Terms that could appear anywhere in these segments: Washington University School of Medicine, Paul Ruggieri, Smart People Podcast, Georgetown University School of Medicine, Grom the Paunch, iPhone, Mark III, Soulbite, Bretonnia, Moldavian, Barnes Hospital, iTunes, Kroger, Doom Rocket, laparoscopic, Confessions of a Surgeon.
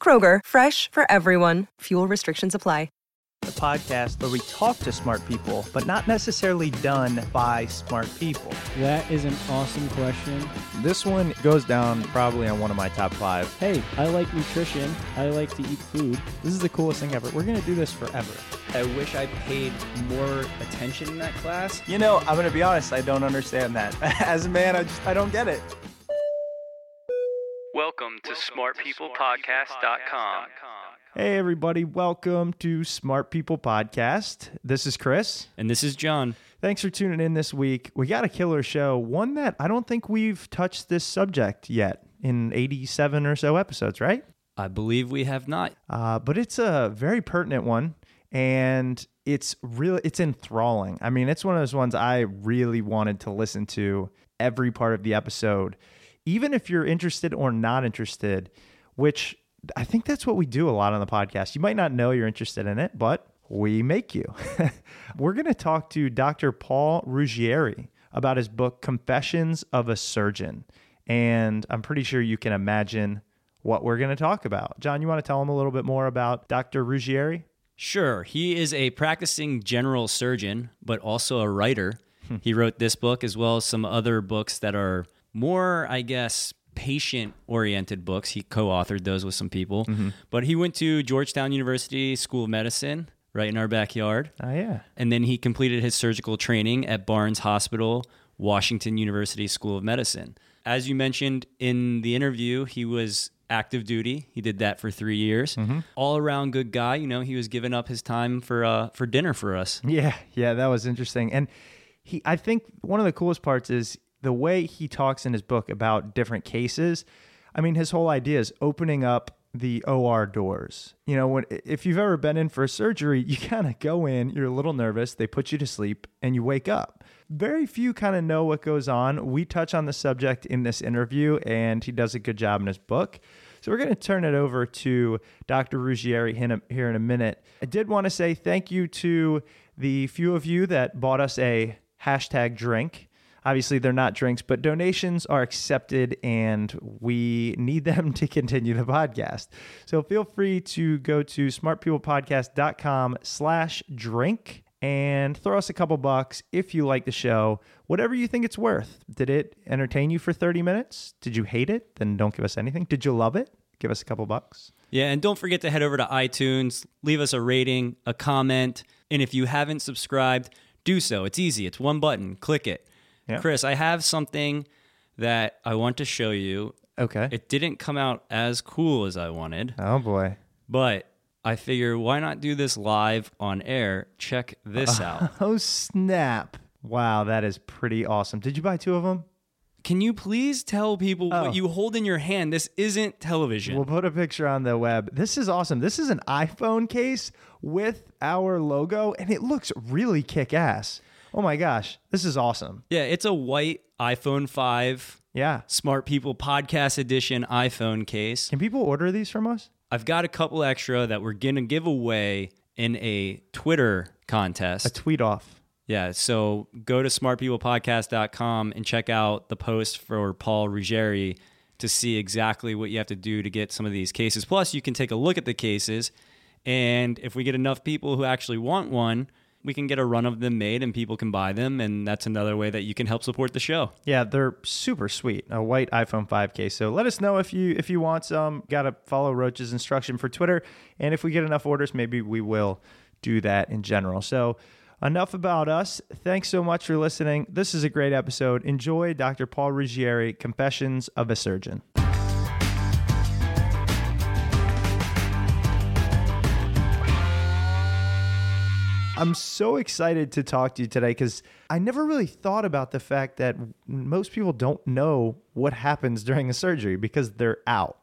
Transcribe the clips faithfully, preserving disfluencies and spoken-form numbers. Kroger, fresh for everyone. Fuel restrictions apply. The podcast where we talk to smart people, but not necessarily done by smart people. That is an awesome question. This one goes down probably on one of my top five. Hey, I like nutrition. I like to eat food. This is the coolest thing ever. We're going to do this forever. I wish I paid more attention in that class. You know, I'm going to be honest. I don't understand that. As a man, I just I don't get it. Welcome to smart people podcast dot com. Hey, everybody. Welcome to Smart People Podcast. This is Chris. And this is John. Thanks for tuning in this week. We got a killer show, one that I don't think we've touched this subject yet in eighty-seven or so episodes, right? I believe we have not. Uh, but it's a very pertinent one, and it's really, it's enthralling. I mean, it's one of those ones I really wanted to listen to every part of the episode, even if you're interested or not interested, which I think that's what we do a lot on the podcast. You might not know you're interested in it, but we make you. We're going to talk to Doctor Paul Ruggieri about his book, Confessions of a Surgeon. And I'm pretty sure you can imagine what we're going to talk about. John, you want to tell him a little bit more about Doctor Ruggieri? Sure. He is a practicing general surgeon, but also a writer. He wrote this book as well as some other books that are more, I guess, patient-oriented books. He co-authored those with some people. Mm-hmm. But he went to Georgetown University School of Medicine, right in our backyard. Oh, yeah. And then he completed his surgical training at Barnes Hospital, Washington University School of Medicine. As you mentioned in the interview, he was active duty. He did that for three years. Mm-hmm. All-around good guy. You know, he was giving up his time for uh, for dinner for us. Yeah, yeah, that was interesting. And he, I think one of the coolest parts is the way he talks in his book about different cases. I mean, his whole idea is opening up the O R doors. You know, when, if you've ever been in for a surgery, you kind of go in, you're a little nervous, they put you to sleep, and you wake up. Very few kind of know what goes on. We touch on the subject in this interview, and he does a good job in his book. So we're going to turn it over to Doctor Ruggieri here in a minute. I did want to say thank you to the few of you that bought us a hashtag drink. Obviously, they're not drinks, but donations are accepted, and we need them to continue the podcast. So feel free to go to smart people podcast dot com slash drink and throw us a couple bucks if you like the show, whatever you think it's worth. Did it entertain you for thirty minutes? Did you hate it? Then don't give us anything. Did you love it? Give us a couple bucks. Yeah, and don't forget to head over to iTunes, leave us a rating, a comment, and if you haven't subscribed, do so. It's easy. It's one button. Click it. Yeah. Chris, I have something that I want to show you. Okay. It didn't come out as cool as I wanted. Oh, boy. But I figure, why not do this live on air? Check this out. Oh, snap. Wow, that is pretty awesome. Did you buy two of them? Can you please tell people oh. what you hold in your hand? This isn't television. We'll put a picture on the web. This is awesome. This is an iPhone case with our logo, and it looks really kick-ass. Oh my gosh, this is awesome. Yeah, it's a white iPhone five yeah. Smart People Podcast Edition iPhone case. Can people order these from us? I've got a couple extra that we're going to give away in a Twitter contest. A tweet off. Yeah, so go to smart people podcast dot com and check out the post for Paul Ruggieri to see exactly what you have to do to get some of these cases. Plus, you can take a look at the cases, and if we get enough people who actually want one, we can get a run of them made and people can buy them, and that's another way that you can help support the show. Yeah, they're super sweet. A white iPhone five case. So let us know if you if you want some. Got to follow Roach's instruction for Twitter, and if we get enough orders, maybe we will do that in general. So... enough about us. Thanks so much for listening. This is a great episode. Enjoy Doctor Paul Ruggieri, Confessions of a Surgeon. I'm so excited to talk to you today because I never really thought about the fact that most people don't know what happens during a surgery because they're out.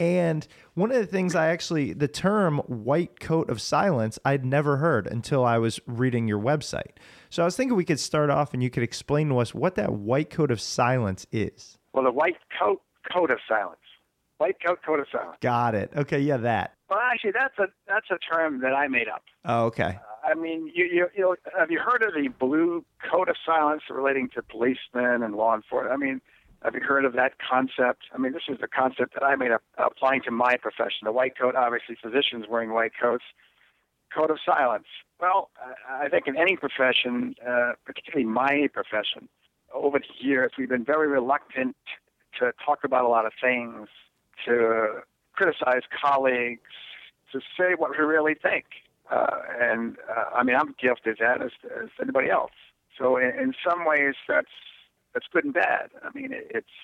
And one of the things I actually, the term white coat of silence, I'd never heard until I was reading your website. So I was thinking we could start off and you could explain to us what that white coat of silence is. Well, the white coat coat of silence. White coat coat of silence. Got it. Okay, yeah, that. Well, actually, that's a that's a term that I made up. Oh, okay. Uh, I mean, you, you you know, have you heard of the blue coat of silence relating to policemen and law enforcement? I mean... have you heard of that concept? I mean, this is the concept that I made up applying to my profession. The white coat, obviously, physicians wearing white coats. Coat of silence. Well, I think in any profession, uh, particularly my profession, over the years, we've been very reluctant to talk about a lot of things, to criticize colleagues, to say what we really think. Uh, and, uh, I mean, I'm gifted at that as, as anybody else. So in, in some ways, that's That's good and bad. I mean, it's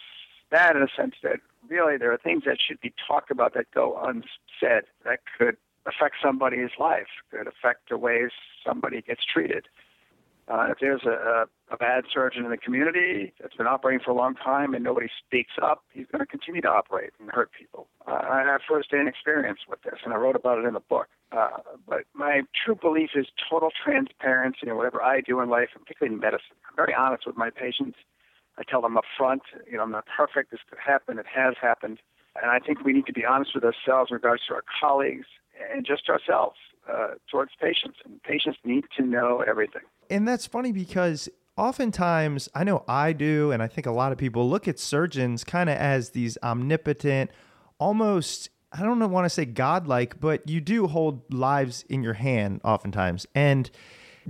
bad in a sense that really there are things that should be talked about that go unsaid that could affect somebody's life, could affect the ways somebody gets treated. Uh, if there's a, a bad surgeon in the community that's been operating for a long time and nobody speaks up, he's going to continue to operate and hurt people. Uh, I have first-hand experience with this, and I wrote about it in the book. Uh, but my true belief is total transparency in whatever I do in life, and particularly in medicine. I'm very honest with my patients. I tell them up front, you know, I'm not perfect. This could happen. It has happened. And I think we need to be honest with ourselves in regards to our colleagues and just ourselves uh, towards patients. And patients need to know everything. And that's funny because oftentimes, I know I do, and I think a lot of people look at surgeons kind of as these omnipotent, almost, I don't want to say godlike, but you do hold lives in your hand oftentimes. And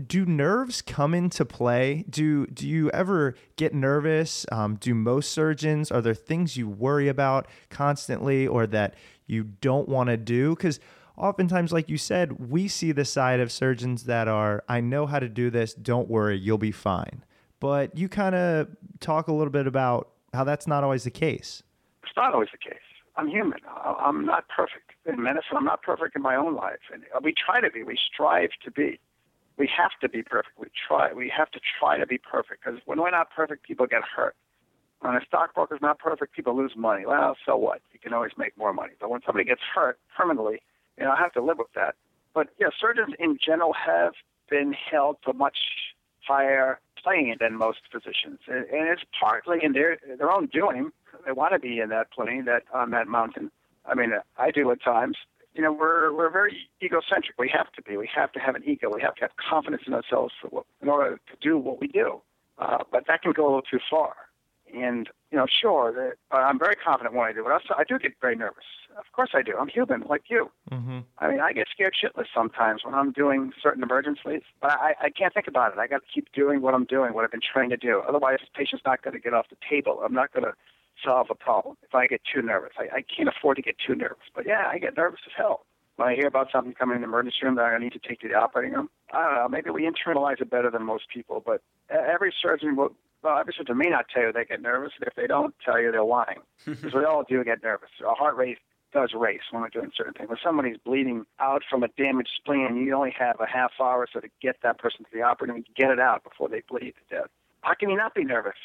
do nerves come into play? Do do you ever get nervous? Um, do most surgeons, are there things you worry about constantly or that you don't want to do? Because oftentimes, like you said, we see the side of surgeons that are, I know how to do this, don't worry, you'll be fine. But you kind of talk a little bit about how that's not always the case. It's not always the case. I'm human. I'm not perfect. In medicine, I'm not perfect in my own life. And we try to be. We strive to be. We have to be perfect. We try. We have to try to be perfect because when we're not perfect, people get hurt. When a stockbroker's not perfect, people lose money. Well, so what? You can always make more money. But when somebody gets hurt permanently, you know, I have to live with that. But yeah, surgeons in general have been held to a much higher plane than most physicians, and it's partly in their their own doing. They want to be in that plane, that on that mountain. I mean, I do at times. You know, we're we're very egocentric. We have to be. We have to have an ego. We have to have confidence in ourselves for what, in order to do what we do. Uh, but that can go a little too far. And, you know, sure, that, uh, I'm very confident when I do, but also I do get very nervous. Of course I do. I'm human, like you. Mm-hmm. I mean, I get scared shitless sometimes when I'm doing certain emergencies, but I, I can't think about it. I got to keep doing what I'm doing, what I've been trained to do. Otherwise, the patient's not going to get off the table. I'm not going to solve a problem if I get too nervous. I, I can't afford to get too nervous. But, yeah, I get nervous as hell. When I hear about something coming in the emergency room that I need to take to the operating room, I don't know. Maybe we internalize it better than most people, but every surgeon will... Well, every surgeon may not tell you they get nervous, and if they don't tell you, they're lying. Because we all do get nervous. Our heart rate does race when we're doing certain things. When somebody's bleeding out from a damaged spleen, you only have a half hour or so to get that person to the operating room and get it out before they bleed to death. How can you not be nervous?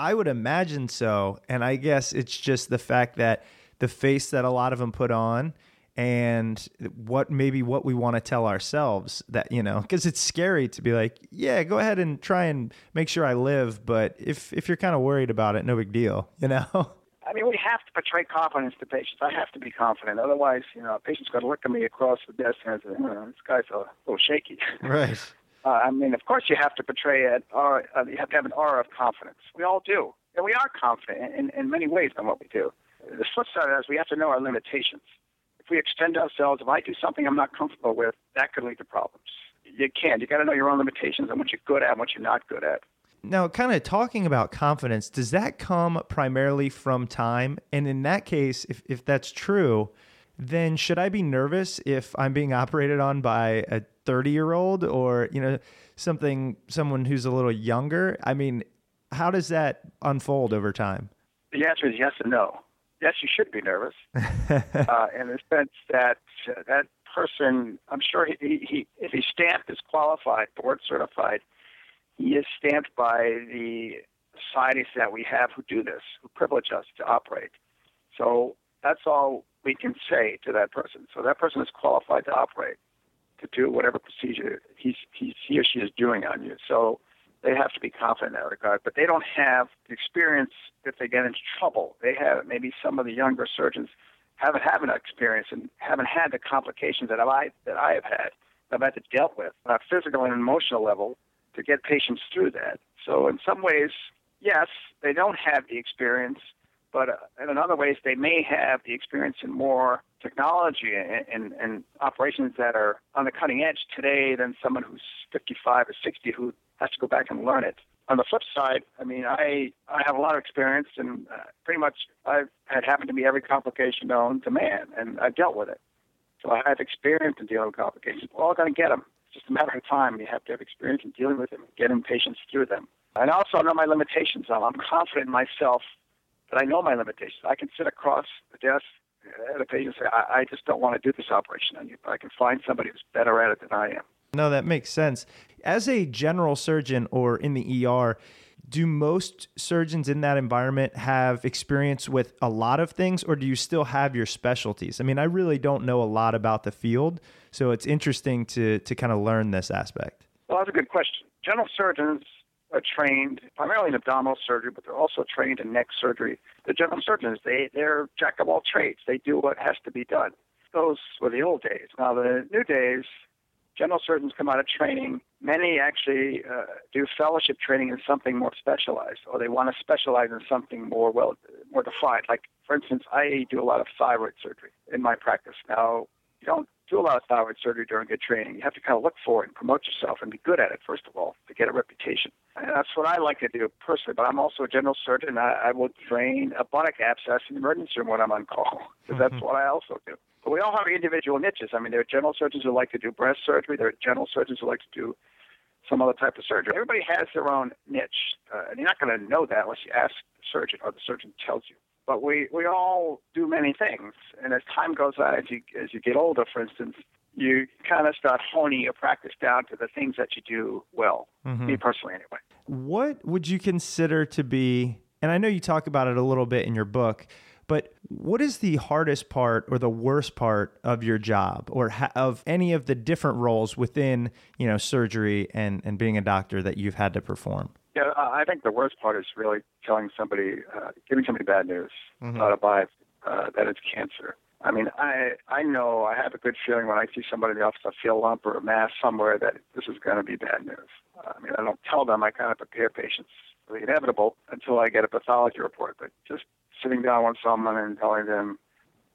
I would imagine so. And I guess it's just the fact that the face that a lot of them put on and what maybe what we want to tell ourselves that, you know, because it's scary to be like, yeah, go ahead and try and make sure I live. But if, if you're kind of worried about it, no big deal, you know? I mean, we have to portray confidence to patients. I have to be confident. Otherwise, you know, a patient's going to look at me across the desk and say, oh, this guy's a little shaky. Right. Uh, I mean, of course you have to portray an aura, uh, you have to have an aura of confidence. We all do. And we are confident in, in many ways in what we do. The flip side is we have to know our limitations. If we extend ourselves, if I do something I'm not comfortable with, that could lead to problems. You can't. You got to know your own limitations and what you're good at and what you're not good at. Now, kind of talking about confidence, does that come primarily from time? And in that case, if, if that's true, then should I be nervous if I'm being operated on by a thirty-year-old or, you know, something, someone who's a little younger? I mean, how does that unfold over time? The answer is yes and no. Yes, you should be nervous uh, in the sense that uh, that person, I'm sure he, he, he if he's stamped as qualified, board certified, he is stamped by the societies that we have who do this, who privilege us to operate. So that's all we can say to that person. So that person is qualified to operate, to do whatever procedure he's, he's, he or she is doing on you. So they have to be confident in that regard, but they don't have the experience if they get into trouble. They have, maybe some of the younger surgeons haven't had an experience and haven't had the complications that I, that I have had, that I've had to deal with on a physical and emotional level to get patients through that. So in some ways, yes, they don't have the experience, but in other ways, they may have the experience in more technology and, and, and operations that are on the cutting edge today than someone who's fifty-five or sixty who has to go back and learn it. On the flip side, I mean, I, I have a lot of experience, and uh, pretty much I've had happened to me every complication known to man, and I've dealt with it. So I have experience in dealing with complications. We're all going to get them. It's just a matter of time. You have to have experience in dealing with them and getting patients through them. And also, I know my limitations. I'm confident in myself that I know my limitations. I can sit across the desk at a patient and say, I, I just don't want to do this operation on you, but I can find somebody who's better at it than I am. No, that makes sense. As a general surgeon or in the E R, do most surgeons in that environment have experience with a lot of things, or do you still have your specialties? I mean, I really don't know a lot about the field, so it's interesting to to kind of learn this aspect. Well, that's a good question. General surgeons are trained primarily in abdominal surgery, but they're also trained in neck surgery. The general surgeons, they, they're jack of all trades. They do what has to be done. Those were the old days. Now, the new days, general surgeons come out of training. Many actually uh, do fellowship training in something more specialized, or they want to specialize in something more well, more defined. Like, for instance, I do a lot of thyroid surgery in my practice. Now, you don't do a lot of thyroid surgery during good training. You have to kind of look for it and promote yourself and be good at it, first of all, to get a reputation. And that's what I like to do personally, but I'm also a general surgeon. I, I will drain a buttock abscess in the emergency room when I'm on call, because that's mm-hmm. what I also do. But we all have individual niches. I mean, there are general surgeons who like to do breast surgery. There are general surgeons who like to do some other type of surgery. Everybody has their own niche, uh, and you're not going to know that unless you ask the surgeon or the surgeon tells you. But we, we all do many things, and as time goes on, as you, as you get older, for instance, you kind of start honing your practice down to the things that you do well, mm-hmm. me personally anyway. What would you consider to be, and I know you talk about it a little bit in your book, but what is the hardest part or the worst part of your job, or ha- of any of the different roles within, you know, surgery and, and being a doctor that you've had to perform? Yeah, I think the worst part is really telling somebody, uh, giving somebody bad news mm-hmm. about a biopsy, uh, that it's cancer. I mean, I I know I have a good feeling when I see somebody in the office, I feel a lump or a mass somewhere, that this is going to be bad news. Uh, I mean, I don't tell them. I kind of prepare patients for the inevitable until I get a pathology report, but just sitting down with someone and telling them,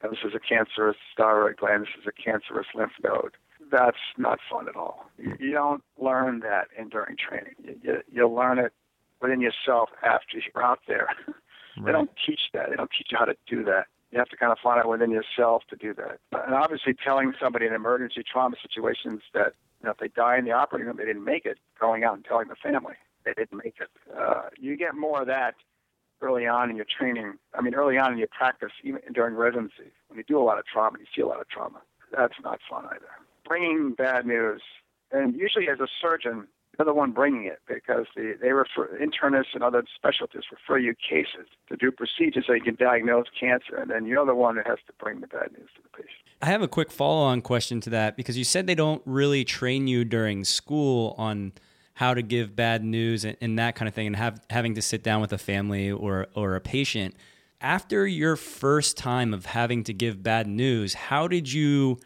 oh, this is a cancerous thyroid gland, this is a cancerous lymph node, that's not fun at all. You, you don't learn that in during training. You, you, you learn it within yourself after you're out there. Right. They don't teach that. They don't teach you how to do that. You have to kind of find out within yourself to do that. And obviously telling somebody in emergency trauma situations that, you know, if they die in the operating room, they didn't make it, going out and telling the family they didn't make it. Uh, you get more of that early on in your training, I mean, early on in your practice, even during residency, when you do a lot of trauma, you see a lot of trauma. That's not fun either. Bringing bad news, and usually as a surgeon, they're the one bringing it, because they, they refer, internists and other specialties refer you cases to do procedures so you can diagnose cancer, and then you're the one that has to bring the bad news to the patient. I have a quick follow-on question to that, because you said they don't really train you during school on how to give bad news and, and that kind of thing, and have, having to sit down with a family or or a patient. After your first time of having to give bad news, how did you,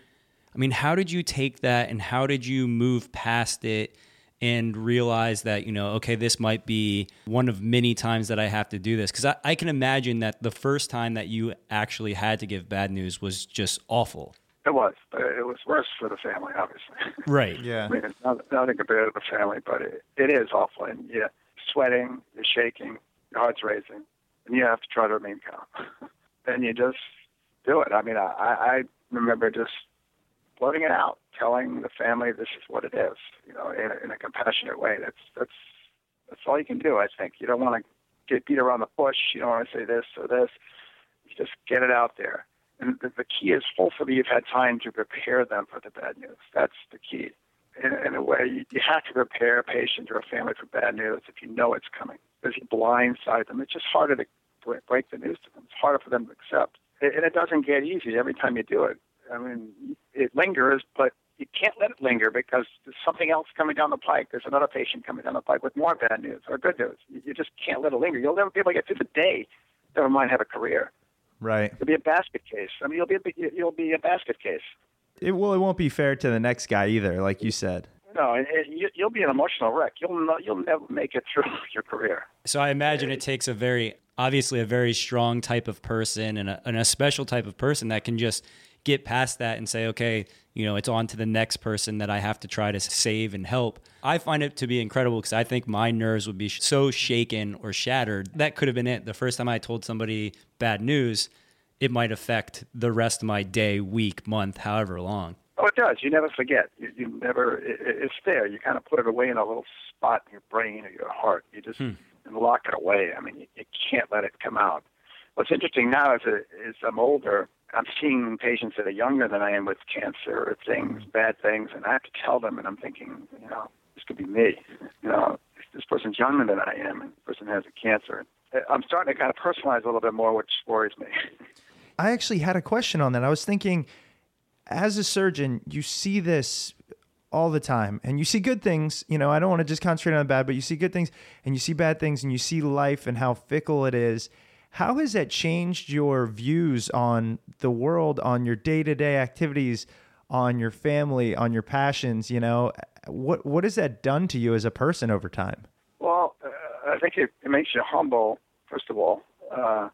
I mean, how did you take that and how did you move past it and realize that, you know, okay, this might be one of many times that I have to do this? Because I, I can imagine that the first time that you actually had to give bad news was just awful. It was, but it was worse for the family, obviously. Right, yeah. I mean, it's not, nothing compared to the family, but it, it is awful. And you're sweating, you're shaking, your heart's racing, and you have to try to remain calm. And you just do it. I mean, I, I remember just letting it out, telling the family this is what it is, you know, in a, in a compassionate way. That's that's that's all you can do, I think. You don't want to get beat around the bush. You don't want to say this or this. You just get it out there. And the, the key is, hopefully, you've had time to prepare them for the bad news. That's the key. In, in a way, you, you have to prepare a patient or a family for bad news if you know it's coming. Because you blindside them. It's just harder to break, break the news to them. It's harder for them to accept. It, and it doesn't get easy every time you do it. I mean, it lingers, but you can't let it linger because there's something else coming down the pike. There's another patient coming down the pike with more bad news or good news. You, you just can't let it linger. You'll never be able to get through the day, never mind have a career. Right. It'll be a basket case. I mean, you'll be a, you'll be a basket case. It well, it won't be fair to the next guy either, like you said. No, it, it, you'll be an emotional wreck. You'll no, you'll never make it through your career. So I imagine it takes a very obviously a very strong type of person and a, and a special type of person that can just get past that and say, okay, you know, it's on to the next person that I have to try to save and help. I find it to be incredible because I think my nerves would be so shaken or shattered. That could have been it. The first time I told somebody bad news, it might affect the rest of my day, week, month, however long. Oh, it does. You never forget. You, you never, it, it's there. You kind of put it away in a little spot in your brain or your heart. You just hmm. lock it away. I mean, you, you can't let it come out. What's interesting now is, is I'm older, I'm seeing patients that are younger than I am with cancer or things, bad things, and I have to tell them, and I'm thinking, you know, this could be me. You know, this person's younger than I am, and this person has a cancer. I'm starting to kind of personalize a little bit more, which worries me. I actually had a question on that. I was thinking, as a surgeon, you see this all the time, and you see good things. You know, I don't want to just concentrate on the bad, but you see good things, and you see bad things, and you see life and how fickle it is. How has that changed your views on the world, on your day-to-day activities, on your family, on your passions? You know, what what has that done to you as a person over time? Well, uh, I think it, it makes you humble, first of all. Uh,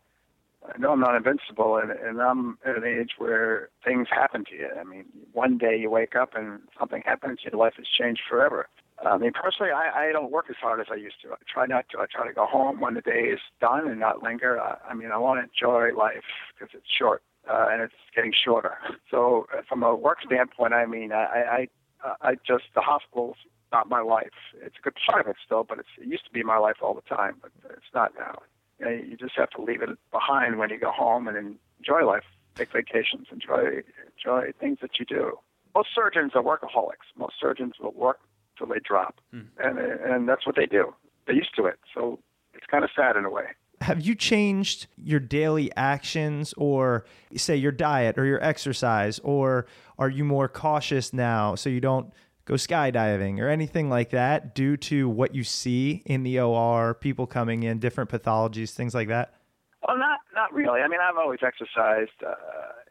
I know I'm not invincible, and, and I'm at an age where things happen to you. I mean, one day you wake up and something happens, your life has changed forever. I mean, personally, I, I don't work as hard as I used to. I try not to. I try to go home when the day is done and not linger. I, I mean, I want to enjoy life because it's short, uh, and it's getting shorter. So from a work standpoint, I mean, I, I, I just, the hospital's not my life. It's a good part of it still, but it's, it used to be my life all the time, but it's not now. You know, you just have to leave it behind when you go home and enjoy life, take vacations, enjoy, enjoy things that you do. Most surgeons are workaholics. Most surgeons will work till they drop. Mm. And and that's what they do. They're used to it. So it's kind of sad in a way. Have you changed your daily actions or, say, your diet or your exercise? Or are you more cautious now so you don't go skydiving or anything like that due to what you see in the O R, people coming in, different pathologies, things like that? Well, not not really. I mean, I've always exercised. Uh,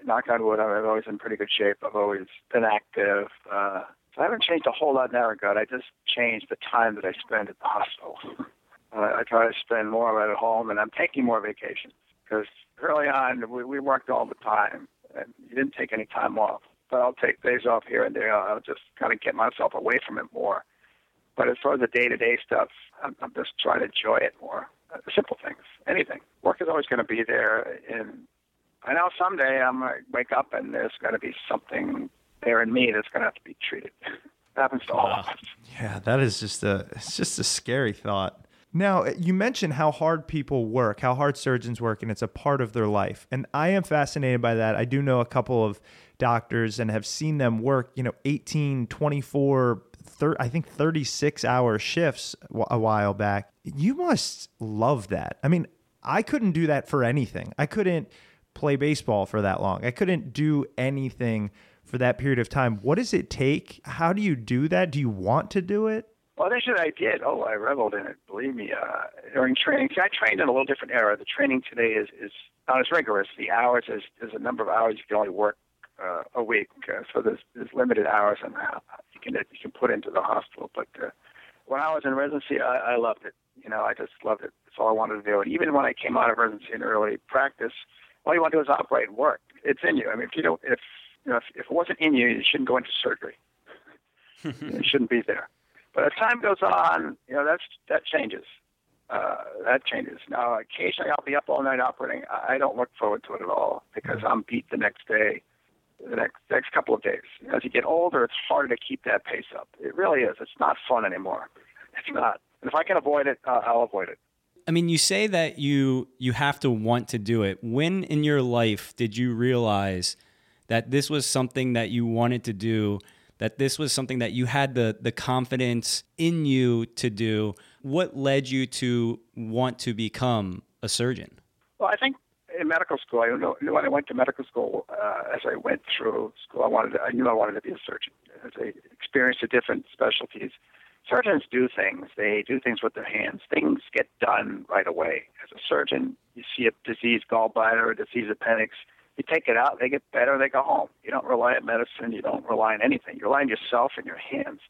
knock on wood, I've always been in pretty good shape. I've always been active. Uh So I haven't changed a whole lot in that regard. I just changed the time that I spend at the hospital. uh, I try to spend more of it at home, and I'm taking more vacations because early on we, we worked all the time, and you didn't take any time off. But I'll take days off here and there. I'll just kind of get myself away from it more. But as far as the day-to-day stuff, I'm, I'm just trying to enjoy it more. Uh, simple things, anything. Work is always going to be there, and I know someday I'm going to wake up and there's going to be something there in me that's going to have to be treated. It happens to all of us. Yeah, that is just a, it's just a scary thought. Now, you mentioned how hard people work, how hard surgeons work, and it's a part of their life. And I am fascinated by that. I do know a couple of doctors and have seen them work, you know, eighteen, twenty-four, thir- I think thirty-six hour shifts a while back. You must love that. I mean, I couldn't do that for anything. I couldn't play baseball for that long. I couldn't do anything for that period of time. What does it take? How do you do that? Do you want to do it? Well, that's what I did. Oh, I reveled in it. Believe me, uh, during training, I trained in a little different era. The training today is, is not as rigorous. The hours is, is a number of hours you can only work uh, a week. Uh, so there's, there's limited hours on how you can, you can put into the hospital. But uh, when I was in residency, I, I loved it. You know, I just loved it. That's all I wanted to do. And even when I came out of residency in early practice, all you want to do is operate and work. It's in you. I mean, if you don't, if you know, if, if it wasn't in you, you shouldn't go into surgery. It shouldn't be there. But as time goes on, you know, that's that changes. Uh, that changes. Now, occasionally I'll be up all night operating. I don't look forward to it at all because I'm beat the next day, the next next couple of days. As you get older, it's harder to keep that pace up. It really is. It's not fun anymore. It's not. And if I can avoid it, uh, I'll avoid it. I mean, you say that you you have to want to do it. When in your life did you realize that this was something that you wanted to do, that this was something that you had the the confidence in you to do? What led you to want to become a surgeon? Well, I think in medical school, I knew, knew when I went to medical school, uh, as I went through school, I wanted to, I knew I wanted to be a surgeon. As I experienced the different specialties, surgeons do things. They do things with their hands. Things get done right away. As a surgeon, you see a diseased gallbladder or a diseased appendix. You take it out, they get better, they go home. You don't rely on medicine, you don't rely on anything. You rely on yourself and your hands.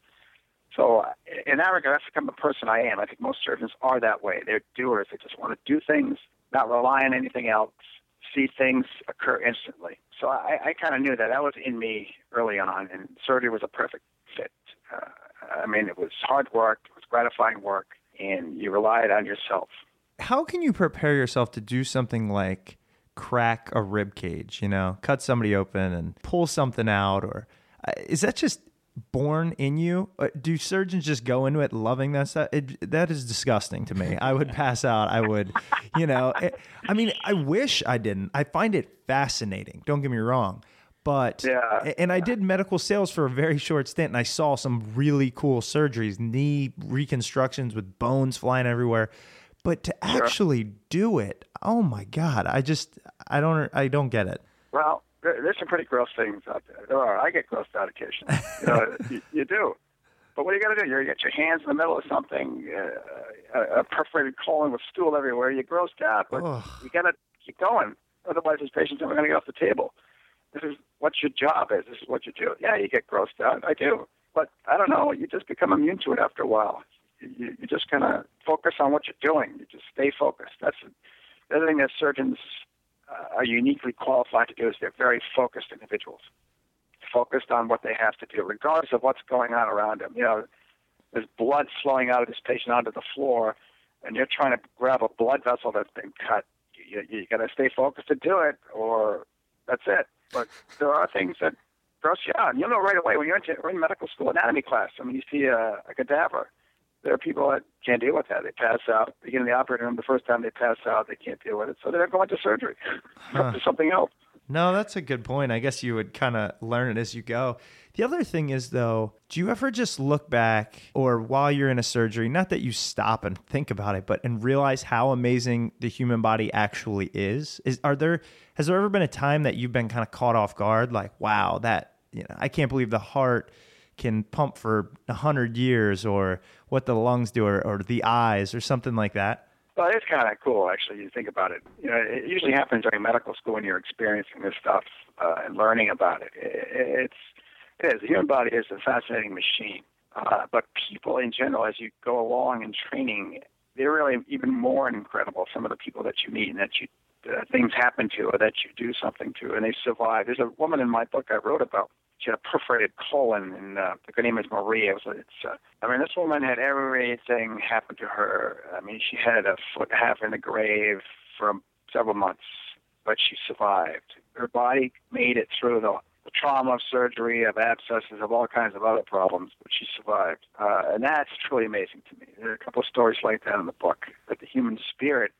So uh, in that regard, that's become the person I am. I think most surgeons are that way. They're doers. They just want to do things, not rely on anything else, see things occur instantly. So I, I kind of knew that. That was in me early on, and surgery was a perfect fit. Uh, I mean, it was hard work, it was gratifying work, and you relied on yourself. How can you prepare yourself to do something like crack a rib cage, you know, cut somebody open and pull something out? Or uh, is that just born in you? Or do surgeons just go into it loving that stuff? It, that is disgusting to me. I would pass out. I would, you know, it, I mean, I wish I didn't. I find it fascinating. Don't get me wrong. But, yeah, and I did medical sales for a very short stint, and I saw some really cool surgeries, knee reconstructions with bones flying everywhere. But to actually sure. do it, oh my God! I just, I don't, I don't get it. Well, there, there's some pretty gross things out there. There are. I get grossed out occasionally. You know, you, you do. But what are you gonna do? You're gonna get your hands in the middle of something, uh, a, a perforated colon with stool everywhere. You're grossed out, but oh. you gotta keep going. Otherwise, these patients are gonna get off the table. This is what your job is. This is what you do. Yeah, you get grossed out. I do. But I don't know. You just become immune to it after a while. You, you just kind of focus on what you're doing. You just stay focused. That's the other thing that surgeons uh, are uniquely qualified to do is they're very focused individuals, focused on what they have to do, regardless of what's going on around them. You know, there's blood flowing out of this patient onto the floor, and you're trying to grab a blood vessel that's been cut. You, you, you got to stay focused to do it, or that's it. But there are things that gross you out. And you'll know right away when you're in, you're in medical school anatomy class. I mean, you see a, a cadaver. There are people that can't deal with that. They pass out. They get in the operating room. The first time they pass out, they can't deal with it. So they're going to surgery huh. to something else. No, that's a good point. I guess you would kind of learn it as you go. The other thing is, though, do you ever just look back or while you're in a surgery, not that you stop and think about it, but and realize how amazing the human body actually is? Is are there has there ever been a time that you've been kind of caught off guard? Like, wow, that, you know, I can't believe the heart can pump for one hundred years, or what the lungs do, or, or the eyes, or something like that? Well, it's kind of cool, actually, you think about it. You know, it usually happens during medical school when you're experiencing this stuff uh, and learning about it. It's, it is. The human body is a fascinating machine. Uh, but people in general, as you go along in training, they're really even more incredible, some of the people that you meet and that you uh, things happen to, or that you do something to, and they survive. There's a woman in my book I wrote about. She had a perforated colon, and uh, her name is Maria. It was, it's, uh, I mean, this woman had everything happen to her. I mean, she had a foot and a half in the grave for several months, but she survived. Her body made it through the, the trauma of surgery, of abscesses, of all kinds of other problems, but she survived. Uh, and that's truly amazing to me. There are a couple of stories like that in the book, that the human spirit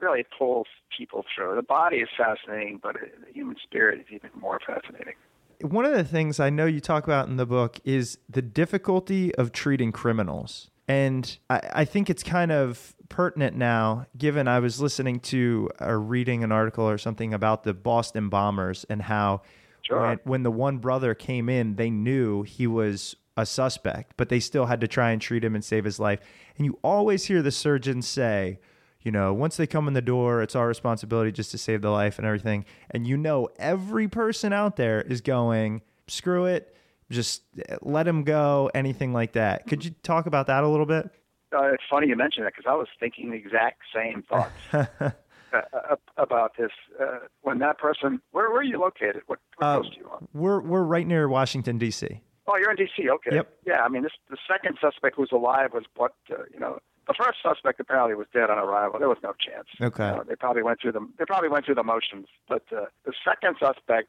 really pulls people through. The body is fascinating, but the human spirit is even more fascinating. one of the things I know you talk about in the book is the difficulty of treating criminals. And I, I think it's kind of pertinent now, given I was listening to or reading an article or something about the Boston bombers and how sure. when, when the one brother came in, they knew he was a suspect, but they still had to try and treat him and save his life. And you always hear the surgeons say, you know, once they come in the door, it's our responsibility just to save the life and everything. And you know, every person out there is going, screw it, just let him go, anything like that. Could you talk about that a little bit? Uh, it's funny you mention that because I was thinking the exact same thoughts uh, about this. Uh, when that person, where were you located? What, what uh, coast are you on? We're we're right near Washington, D C Oh, you're in D C Okay. Yep. Yeah, I mean, this, the second suspect who was alive was what, uh, you know, the first suspect apparently was dead on arrival. There was no chance. Okay. Uh, they probably went through the, they probably went through the motions. But uh, the second suspect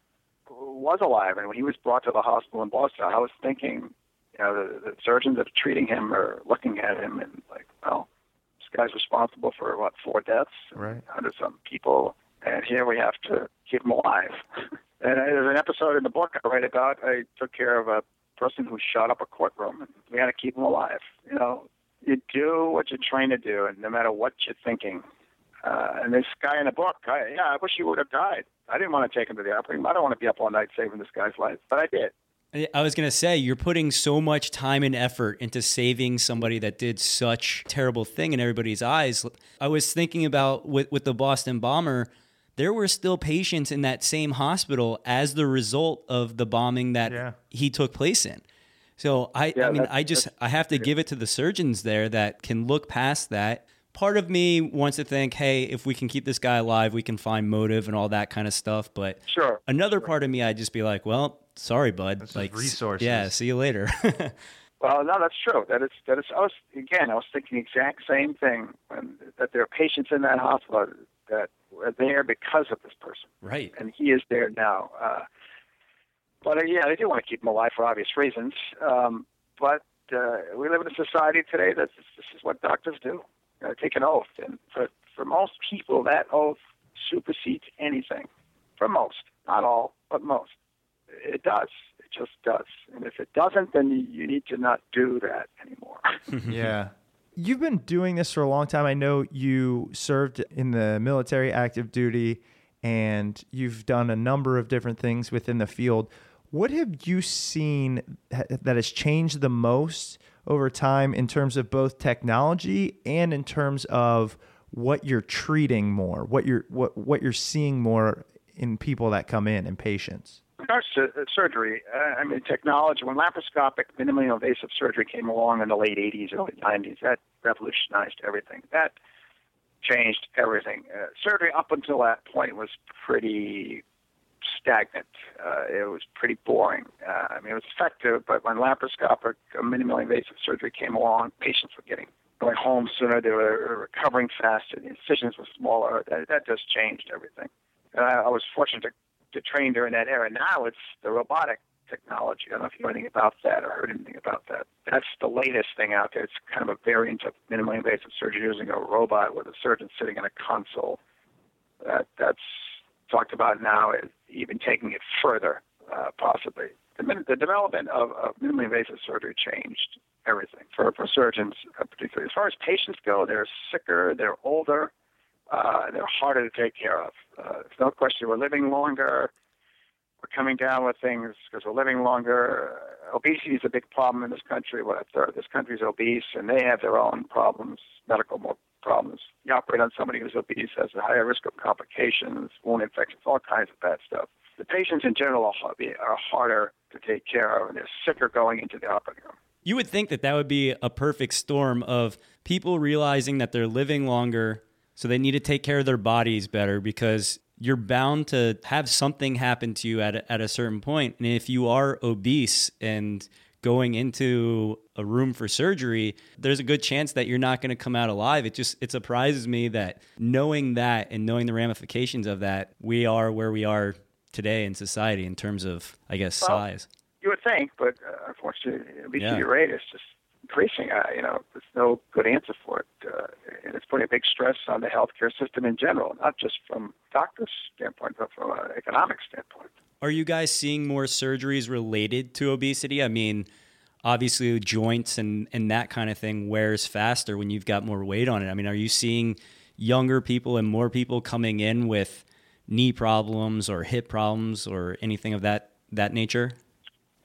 was alive, and when he was brought to the hospital in Boston, I was thinking, you know, the, the surgeons that are treating him are looking at him and like, well, this guy's responsible for, what, four deaths? Right. one hundred some people, and here we have to keep him alive. And there's an episode in the book I write about. I took care of a person who shot up a courtroom, and we had to keep him alive. You know, you do what you're trying to do, and no matter what you're thinking. Uh, and this guy in the book, I, yeah, I wish he would have died. I didn't want to take him to the operating room. I don't want to be up all night saving this guy's life, but I did. I was going to say, you're putting so much time and effort into saving somebody that did such a terrible thing in everybody's eyes. I was thinking about with, with the Boston bomber, there were still patients in that same hospital as the result of the bombing that yeah. he took place in. So I, yeah, I mean, I just, I have to yeah. give it to the surgeons there that can look past that. Part of me wants to think, hey, if we can keep this guy alive, we can find motive and all that kind of stuff. But sure. another sure. part of me, I'd just be like, well, sorry, bud. That's like resources. Yeah, see you later. Well, no, that's true. That is, that is. I was again, I was thinking the exact same thing. When, that there are patients in that hospital that were there because of this person, right? And he is there now. Uh, but uh, yeah, they do want to keep him alive for obvious reasons. Um, but uh, we live in a society today that this, this is what doctors do. Uh, take an oath, and for, for most people, that oath supersedes anything. For most, not all, but most, it does. It just does. And if it doesn't, then you, you need to not do that anymore. Yeah, you've been doing this for a long time. I know you served in the military, active duty, and you've done a number of different things within the field. What have you seen that has changed the most over time in terms of both technology and in terms of what you're treating more, what you're what what you're seeing more in people that come in, in patients? In our su- surgery, uh, I mean, technology, when laparoscopic minimally invasive surgery came along in the late eighties and early nineties, that revolutionized everything. That changed everything. Uh, surgery up until that point was pretty stagnant. Uh, it was pretty boring. Uh, I mean, it was effective, but when laparoscopic, uh, minimally invasive surgery came along, patients were getting going home sooner. They were recovering faster. The incisions were smaller. That, that just changed everything. And I, I was fortunate to, to train during that era. Now it's the robotic technology. I don't know if you know anything about that or heard anything about that. That's the latest thing out there. It's kind of a variant of minimally invasive surgery using a robot with a surgeon sitting in a console. That, that's talked about now, is even taking it further, uh, possibly. The, the development of, of minimally invasive surgery changed everything for, for surgeons, uh, particularly. As far as patients go, they're sicker, they're older, uh, they're harder to take care of. Uh, there's no question we're living longer, we're coming down with things because we're living longer. Uh, obesity is a big problem in this country. What, a third of this country is obese, and they have their own problems, medical mortality problems. You operate on somebody who's obese, has a higher risk of complications, wound infections, all kinds of bad stuff. The patients in general are, are harder to take care of, and they're sicker going into the operating room. You would think that that would be a perfect storm of people realizing that they're living longer, so they need to take care of their bodies better because you're bound to have something happen to you at a, at a certain point. And if you are obese and going into a room for surgery, there's a good chance that you're not going to come out alive. It just, it surprises me that knowing that and knowing the ramifications of that, we are where we are today in society in terms of, I guess, well, size. You would think, but uh, unfortunately, obesity yeah. rate is just increasing. Uh, you know, there's no good answer for it. Uh, and it's putting a big stress on the healthcare system in general, not just from doctors' standpoint, but from an economic standpoint. Are you guys seeing more surgeries related to obesity? I mean, obviously joints and, and that kind of thing wears faster when you've got more weight on it. I mean, are you seeing younger people and more people coming in with knee problems or hip problems or anything of that, that nature?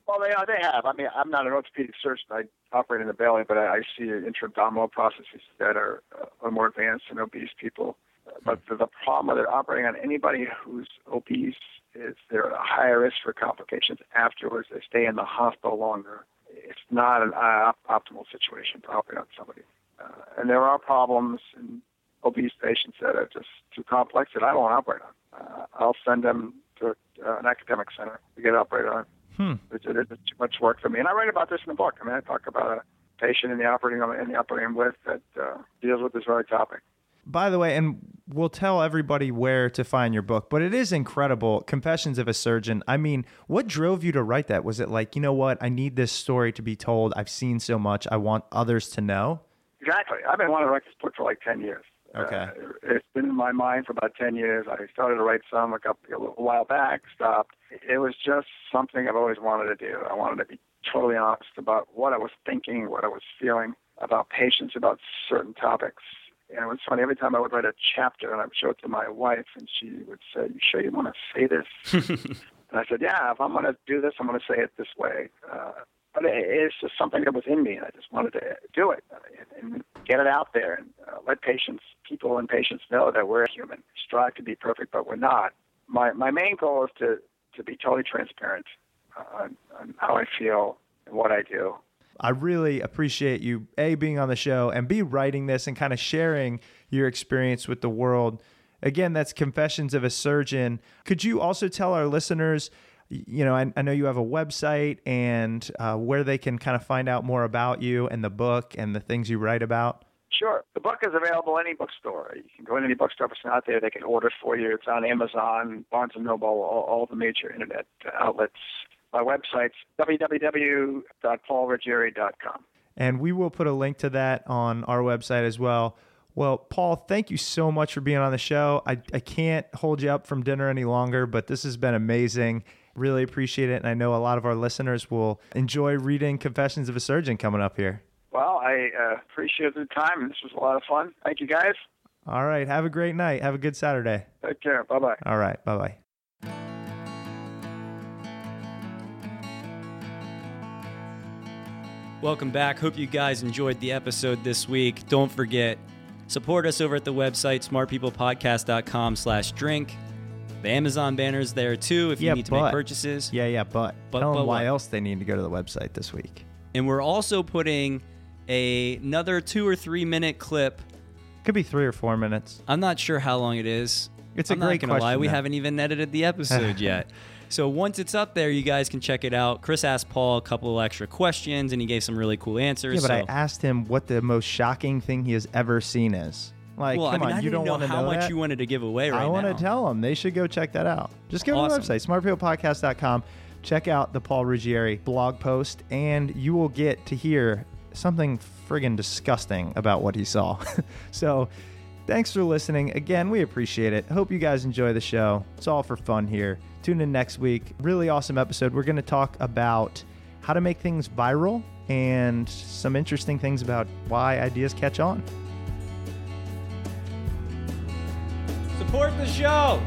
Well, they are, they have. I mean, I'm not an orthopedic surgeon. I operate in the belly, but I, I see intra-abdominal processes that are, uh, are more advanced in obese people. But the, the problem that operating on anybody who's obese is they're at a higher risk for complications afterwards. They stay in the hospital longer. It's not an op- optimal situation to operate on somebody. Uh, and there are problems in obese patients that are just too complex that I don't operate on. Uh, I'll send them to uh, an academic center to get operated on. Hmm. It's, it's too much work for me. And I write about this in the book. I mean, I talk about a patient in the operating room, in the operating room with that uh, deals with this very topic. By the way, and we'll tell everybody where to find your book, but it is incredible, Confessions of a Surgeon. I mean, what drove you to write that? Was it like, you know what, I need this story to be told. I've seen so much. I want others to know. Exactly. I've been wanting to write this book for like ten years. Okay. Uh, it's been in my mind for about ten years. I started to write some a, couple, a little while back, stopped. It was just something I've always wanted to do. I wanted to be totally honest about what I was thinking, what I was feeling about patients, about certain topics. And it was funny, every time I would write a chapter and I would show it to my wife, and she would say, "You sure you want to say this?" And I said, "Yeah, if I'm going to do this, I'm going to say it this way." Uh, but it, it's just something that was in me, and I just wanted to do it and, and get it out there and uh, let patients, people and patients know that we're human. Strive to be perfect, but we're not. My my main goal is to, to be totally transparent on, on how I feel and what I do. I really appreciate you, A, being on the show, and B, writing this and kind of sharing your experience with the world. Again, that's Confessions of a Surgeon. Could you also tell our listeners, you know, I, I know you have a website and uh, where they can kind of find out more about you and the book and the things you write about? Sure. The book is available in any bookstore. You can go in any bookstore. If it's not there, they can order for you. It's on Amazon, Barnes and Noble, all, all the major internet outlets. My website's w w w dot paul rogeri dot com. And we will put a link to that on our website as well. Well, Paul, thank you so much for being on the show. I, I can't hold you up from dinner any longer, but this has been amazing. Really appreciate it. And I know a lot of our listeners will enjoy reading Confessions of a Surgeon coming up here. Well, I uh, appreciate the time, and this was a lot of fun. Thank you, guys. All right. Have a great night. Have a good Saturday. Take care. Bye-bye. All right. Bye-bye. Welcome back. Hope you guys enjoyed the episode this week. Don't forget, support us over at the website, smart people podcast dot com slash drink. The Amazon banner's there too if yeah, you need to but, make purchases. Yeah, yeah, but, but tell but them why what? else they need to go to the website this week. And we're also putting a, another two or three minute clip. Could be three or four minutes. I'm not sure how long it is. It's a I'm great question. I'm not going to lie, we haven't even edited the episode yet. So once it's up there, you guys can check it out. Chris asked Paul a couple of extra questions, and he gave some really cool answers. Yeah, but so. I asked him what the most shocking thing he has ever seen is. Like, well, come I mean, on, I you don't know want to know how much that. You wanted to give away right now. I want now. to tell them. They should go check that out. Just go awesome. to the website, smart people podcast dot com. Check out the Paul Ruggieri blog post, and you will get to hear something friggin' disgusting about what he saw. So thanks for listening. Again, we appreciate it. Hope you guys enjoy the show. It's all for fun here. Tune in next week. Really awesome episode. We're going to talk about how to make things viral and some interesting things about why ideas catch on. Support the show.